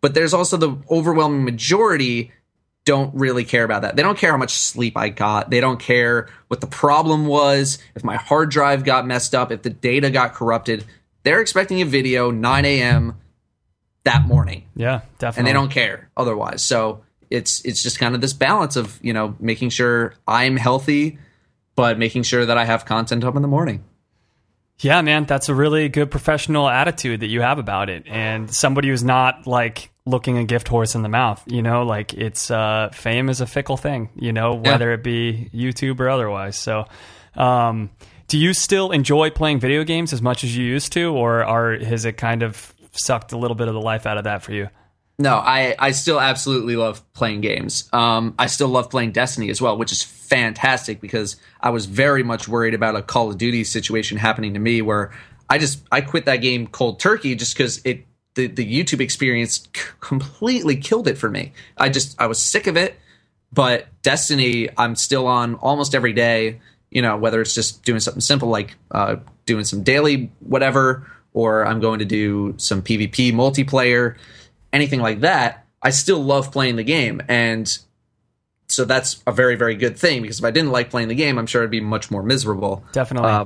but there's also the overwhelming majority don't really care about that. They don't care how much sleep I got. They don't care what the problem was, if my hard drive got messed up, if the data got corrupted. They're expecting a video nine a.m. that morning. Yeah, definitely. And they don't care otherwise. So it's it's just kind of this balance of, you know, making sure I'm healthy, but making sure that I have content up in the morning. Yeah, man, that's a really good professional attitude that you have about it. And somebody who's not like looking a gift horse in the mouth, you know, like it's uh, fame is a fickle thing, you know, whether yeah. it be YouTube or otherwise. So um, do you still enjoy playing video games as much as you used to, or are, has it kind of sucked a little bit of the life out of that for you? No, I, I still absolutely love playing games. Um, I still love playing Destiny as well, which is fantastic because I was very much worried about a Call of Duty situation happening to me where I just I quit that game cold turkey just because it the, the YouTube experience c- completely killed it for me. I just I was sick of it. But Destiny, I'm still on almost every day, you know, whether it's just doing something simple like uh, doing some daily whatever, or I'm going to do some PvP multiplayer, anything like that. I still love playing the game. And so that's a very, very good thing, because if I didn't like playing the game, I'm sure I'd be much more miserable. Definitely. Uh,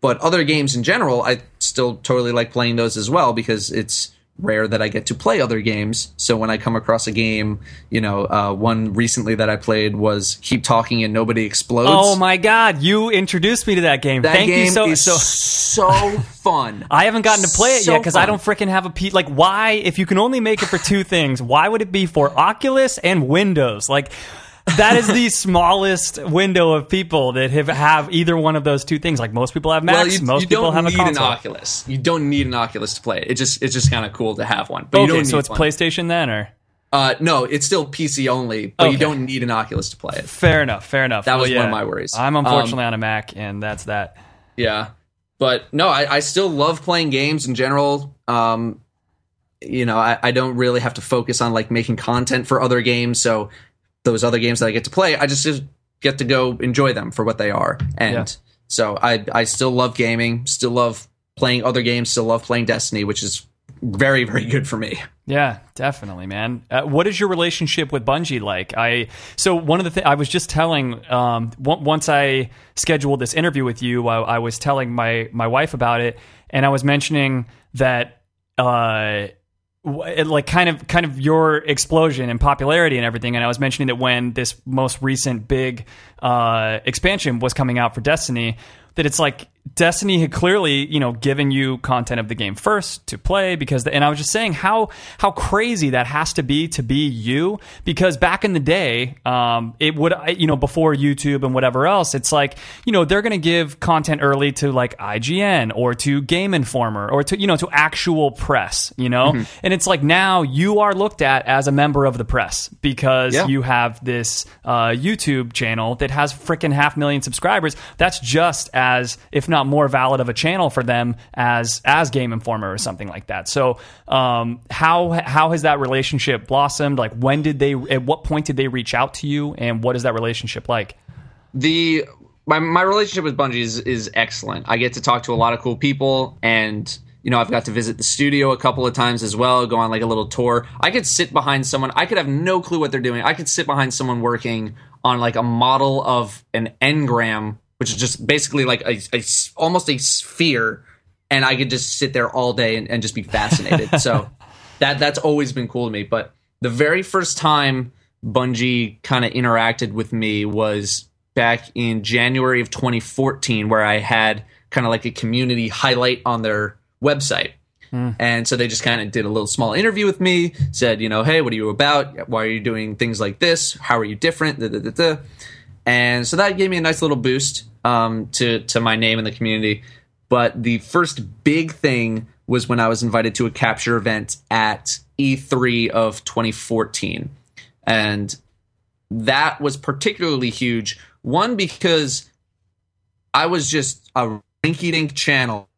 but other games in general, I still totally like playing those as well, because it's rare that I get to play other games. So when I come across a game, you know, uh, one recently that I played was Keep Talking and Nobody Explodes. Oh my God, you introduced me to that game. That Thank game you so is so, so fun. I haven't gotten to play it so yet because I don't freaking have a P. Like, why, if you can only make it for two things, why would it be for Oculus and Windows? Like, that is the smallest window of people that have, have either one of those two things. Like, most people have Macs, well, you, most you people have a console. You don't need an Oculus. You don't need an Oculus to play it. It just, it's just kind of cool to have one. But okay, you don't so need it's one. PlayStation then, or? Uh, no, it's still P C only, but okay. You don't need an Oculus to play it. Fair enough, fair enough. That well, was yeah. one of my worries. I'm unfortunately um, on a Mac, and that's that. Yeah. But, no, I, I still love playing games in general. Um, you know, I, I don't really have to focus on, like, making content for other games, so those other games that I get to play, I just, just get to go enjoy them for what they are. And yeah. so I, I still love gaming, still love playing other games, still love playing Destiny, which is very, very good for me. Yeah, definitely, man. Uh, what is your relationship with Bungie like? I So one of the things I was just telling, um, w- once I scheduled this interview with you, I, I was telling my, my wife about it, and I was mentioning that uh It like kind of kind of your explosion in popularity and everything. And I was mentioning that when this most recent big uh, expansion was coming out for Destiny, that it's like Destiny had clearly, you know, given you content of the game first to play because the, and I was just saying how how crazy that has to be to be you, because back in the day, um, it would, you know, before YouTube and whatever else, it's like, you know, they're going to give content early to like I G N or to Game Informer or to, you know, to actual press, you know, mm-hmm. and it's like now you are looked at as a member of the press because yeah. you have this uh, YouTube channel that has freaking half million subscribers. That's just as, if not more valid of a channel for them as as Game Informer or something like that. So um, how how has that relationship blossomed? Like, when did they, at what point did they reach out to you, and what is that relationship like? The my my relationship with Bungie is, is excellent. I get to talk to a lot of cool people, and you know, I've got to visit the studio a couple of times as well, go on like a little tour. I could sit behind someone. I could have no clue what they're doing. I could sit behind someone working on like a model of an engram, which is just basically like a, a almost a sphere, and I could just sit there all day and, and just be fascinated. So that that's always been cool to me. But the very first time Bungie kind of interacted with me was back in January of twenty fourteen, where I had kind of like a community highlight on their website. Mm. And so they just kind of did a little small interview with me, said, you know, hey, what are you about? Why are you doing things like this? How are you different? Da, da, da, da. And so that gave me a nice little boost um, to, to my name in the community. But the first big thing was when I was invited to a capture event at E three of twenty fourteen. And that was particularly huge. One, because I was just a rinky-dink channel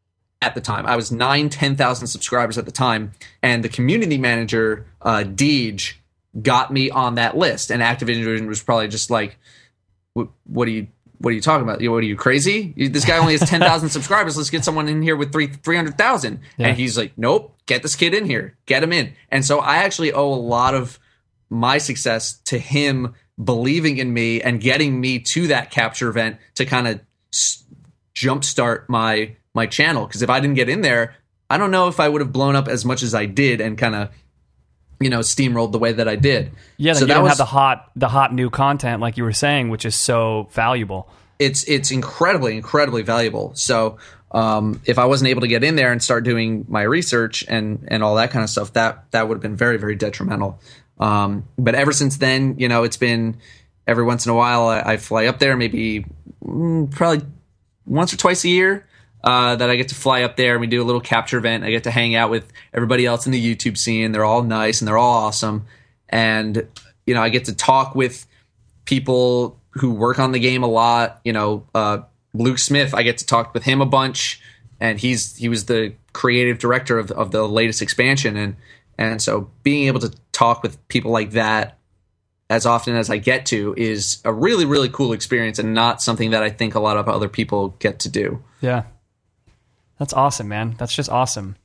at the time. I was nine, ten thousand subscribers at the time. And the community manager, uh, Deej, got me on that list. And Activision was probably just like, what do you what are you talking about? What are you, crazy? This guy only has ten thousand subscribers. Let's get someone in here with three three three hundred thousand. Yeah. And he's like, nope, get this kid in here. Get him in. And so I actually owe a lot of my success to him believing in me and getting me to that capture event to kind of s- jumpstart my, my channel. Because if I didn't get in there, I don't know if I would have blown up as much as I did and kind of, you know, steamrolled the way that I did. Yeah, so you that don't was, have the hot, the hot new content like you were saying, which is so valuable. It's it's incredibly, incredibly valuable. So um, if I wasn't able to get in there and start doing my research and and all that kind of stuff, that that would have been very, very detrimental. Um, but ever since then, you know, it's been every once in a while I, I fly up there, maybe mm, probably once or twice a year. Uh, that I get to fly up there and we do a little capture event. I get to hang out with everybody else in the YouTube scene. They're all nice and they're all awesome. And, you know, I get to talk with people who work on the game a lot. You know, uh, Luke Smith, I get to talk with him a bunch. And he's he was the creative director of, of the latest expansion. And, and so being able to talk with people like that as often as I get to is a really, really cool experience and not something that I think a lot of other people get to do. Yeah. That's awesome, man. That's just awesome.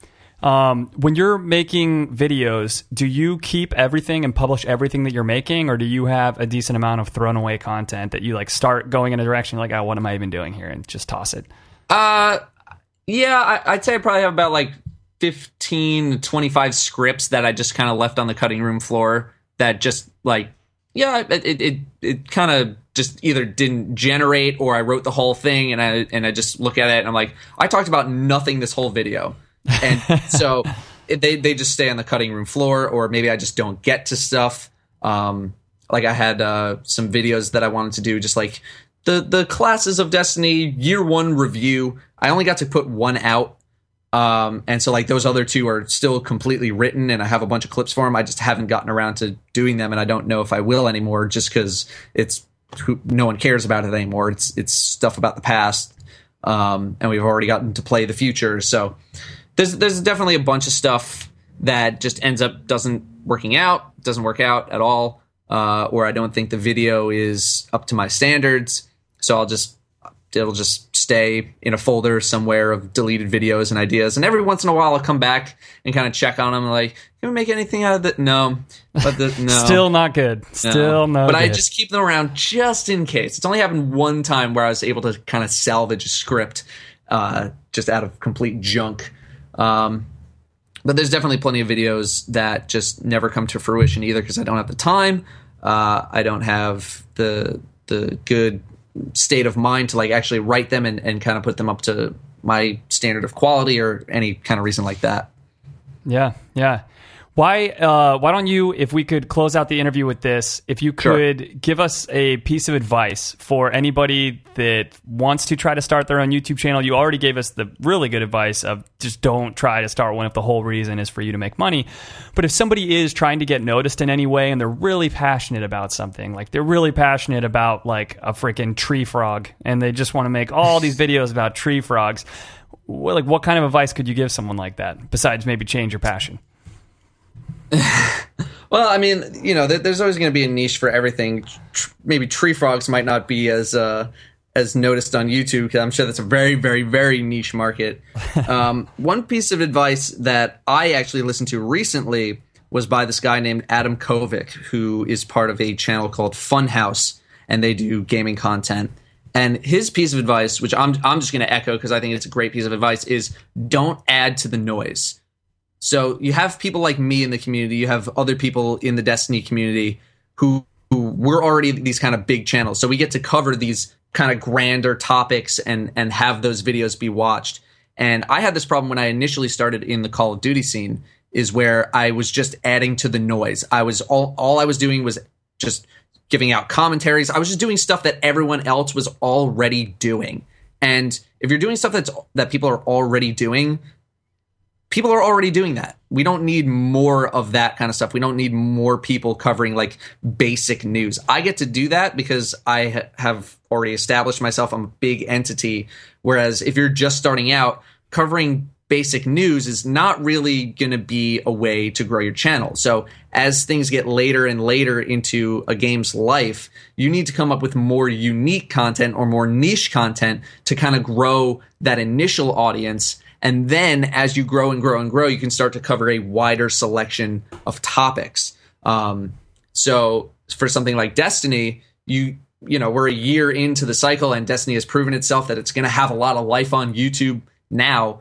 Um, when you're making videos, do you keep everything and publish everything that you're making, or do you have a decent amount of thrown away content that you like start going in a direction like, oh, what am I even doing here, and just toss it? Uh, yeah, I, I'd say I probably have about like fifteen to twenty-five scripts that I just kind of left on the cutting room floor that just like, yeah, it it it, it kind of just either didn't generate or I wrote the whole thing and I and I just look at it and I'm like, I talked about nothing this whole video. And so it, they, they just stay on the cutting room floor, or maybe I just don't get to stuff. Um, like I had uh, some videos that I wanted to do, just like the, the classes of Destiny year one review. I only got to put one out. Um, and so like those other two are still completely written and I have a bunch of clips for them. I just haven't gotten around to doing them and I don't know if I will anymore just because it's, Who, no one cares about it anymore. It's it's stuff about the past, um, and we've already gotten to play the future. So there's there's definitely a bunch of stuff that just ends up doesn't working out, doesn't work out at all, uh, or I don't think the video is up to my standards. So I'll just it'll just stay in a folder somewhere of deleted videos and ideas. And every once in a while, I'll come back and kind of check on them. Like, can we make anything out of that? No, but the, no, still not good. Still no. not But good. I just keep them around just in case. It's only happened one time where I was able to kind of salvage a script, uh, just out of complete junk. Um, but there's definitely plenty of videos that just never come to fruition either because I don't have the time. Uh, I don't have the the good state of mind to like actually write them and, and kind of put them up to my standard of quality or any kind of reason like that. Yeah. Yeah. Why, uh, why don't you, if we could close out the interview with this, if you could sure. give us a piece of advice for anybody that wants to try to start their own YouTube channel. You already gave us the really good advice of just don't try to start one if the whole reason is for you to make money. But if somebody is trying to get noticed in any way and they're really passionate about something, like they're really passionate about like a freaking tree frog and they just want to make all these videos about tree frogs, what, like what kind of advice could you give someone like that besides maybe change your passion? Well, I mean, you know, th- there's always going to be a niche for everything. Tr- maybe tree frogs might not be as uh, as noticed on YouTube because I'm sure that's a very, very, very niche market. Um, one piece of advice that I actually listened to recently was by this guy named Adam Kovic, who is part of a channel called Funhouse, and they do gaming content. And his piece of advice, which I'm I'm just going to echo because I think it's a great piece of advice, is don't add to the noise. So you have people like me in the community, you have other people in the Destiny community who, who we're already these kind of big channels. So we get to cover these kind of grander topics and, and have those videos be watched. And I had this problem when I initially started in the Call of Duty scene is where I was just adding to the noise. I was all, all I was doing was just giving out commentaries. I was just doing stuff that everyone else was already doing. And if you're doing stuff that's that people are already doing, people are already doing that. We don't need more of that kind of stuff. We don't need more people covering like basic news. I get to do that because I ha- have already established myself. I'm a big entity. Whereas if you're just starting out, covering basic news is not really going to be a way to grow your channel. So as things get later and later into a game's life, you need to come up with more unique content or more niche content to kind of grow that initial audience. And then as you grow and grow and grow, you can start to cover a wider selection of topics. Um, so for something like Destiny, you you know, we're a year into the cycle, and Destiny has proven itself that it's going to have a lot of life on YouTube now.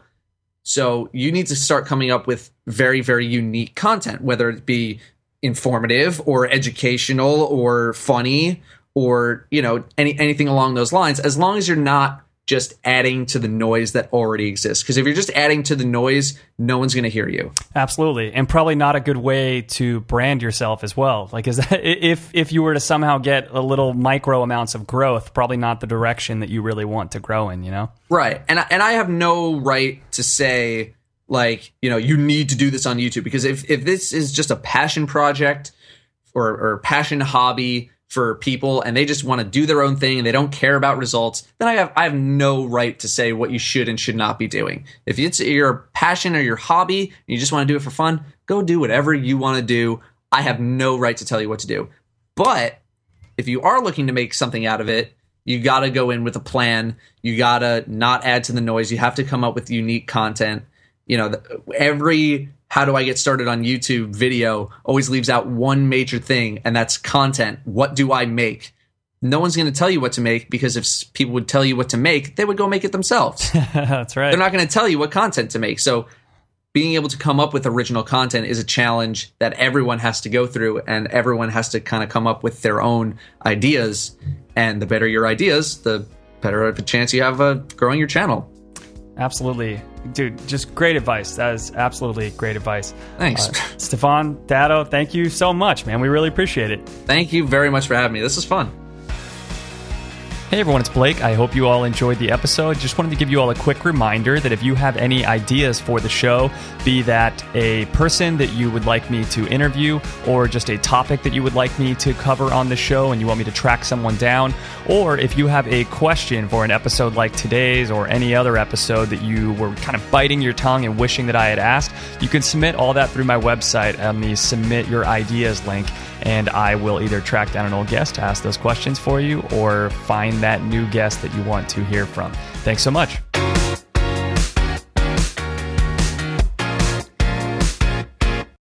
So you need to start coming up with very, very unique content, whether it be informative or educational or funny or, you know, any anything along those lines, as long as you're not just adding to the noise that already exists. Because if you're just adding to the noise, no one's going to hear you. Absolutely. And probably not a good way to brand yourself as well. Like, is that, if, if you were to somehow get a little micro amounts of growth, probably not the direction that you really want to grow in, you know? Right. And I, and I have no right to say, like, you know, you need to do this on YouTube. Because if, if this is just a passion project or, or passion hobby for people and they just want to do their own thing and they don't care about results, then I have I have no right to say what you should and should not be doing. If it's your passion or your hobby and you just want to do it for fun, go do whatever you want to do. I have no right to tell you what to do. But if you are looking to make something out of it, you got to go in with a plan. You got to not add to the noise. You have to come up with unique content. You know, every how do I get started on YouTube video always leaves out one major thing, and that's content. What do I make? No one's going to tell you what to make, because if people would tell you what to make, they would go make it themselves. That's right. They're not going to tell you what content to make. So being able to come up with original content is a challenge that everyone has to go through, and everyone has to kind of come up with their own ideas. And the better your ideas, the better of a chance you have of growing your channel. Absolutely. Dude, just great advice. That is absolutely great advice. Thanks. Uh, Stefan, Datto, thank you so much, man. We really appreciate it. Thank you very much for having me. This was fun. Hey everyone, it's Blake. I hope you all enjoyed the episode. Just wanted to give you all a quick reminder that if you have any ideas for the show, be that a person that you would like me to interview, or just a topic that you would like me to cover on the show and you want me to track someone down, or if you have a question for an episode like today's or any other episode that you were kind of biting your tongue and wishing that I had asked, you can submit all that through my website on the Submit Your Ideas link, and I will either track down an old guest to ask those questions for you or find that new guest that you want to hear from. Thanks so much.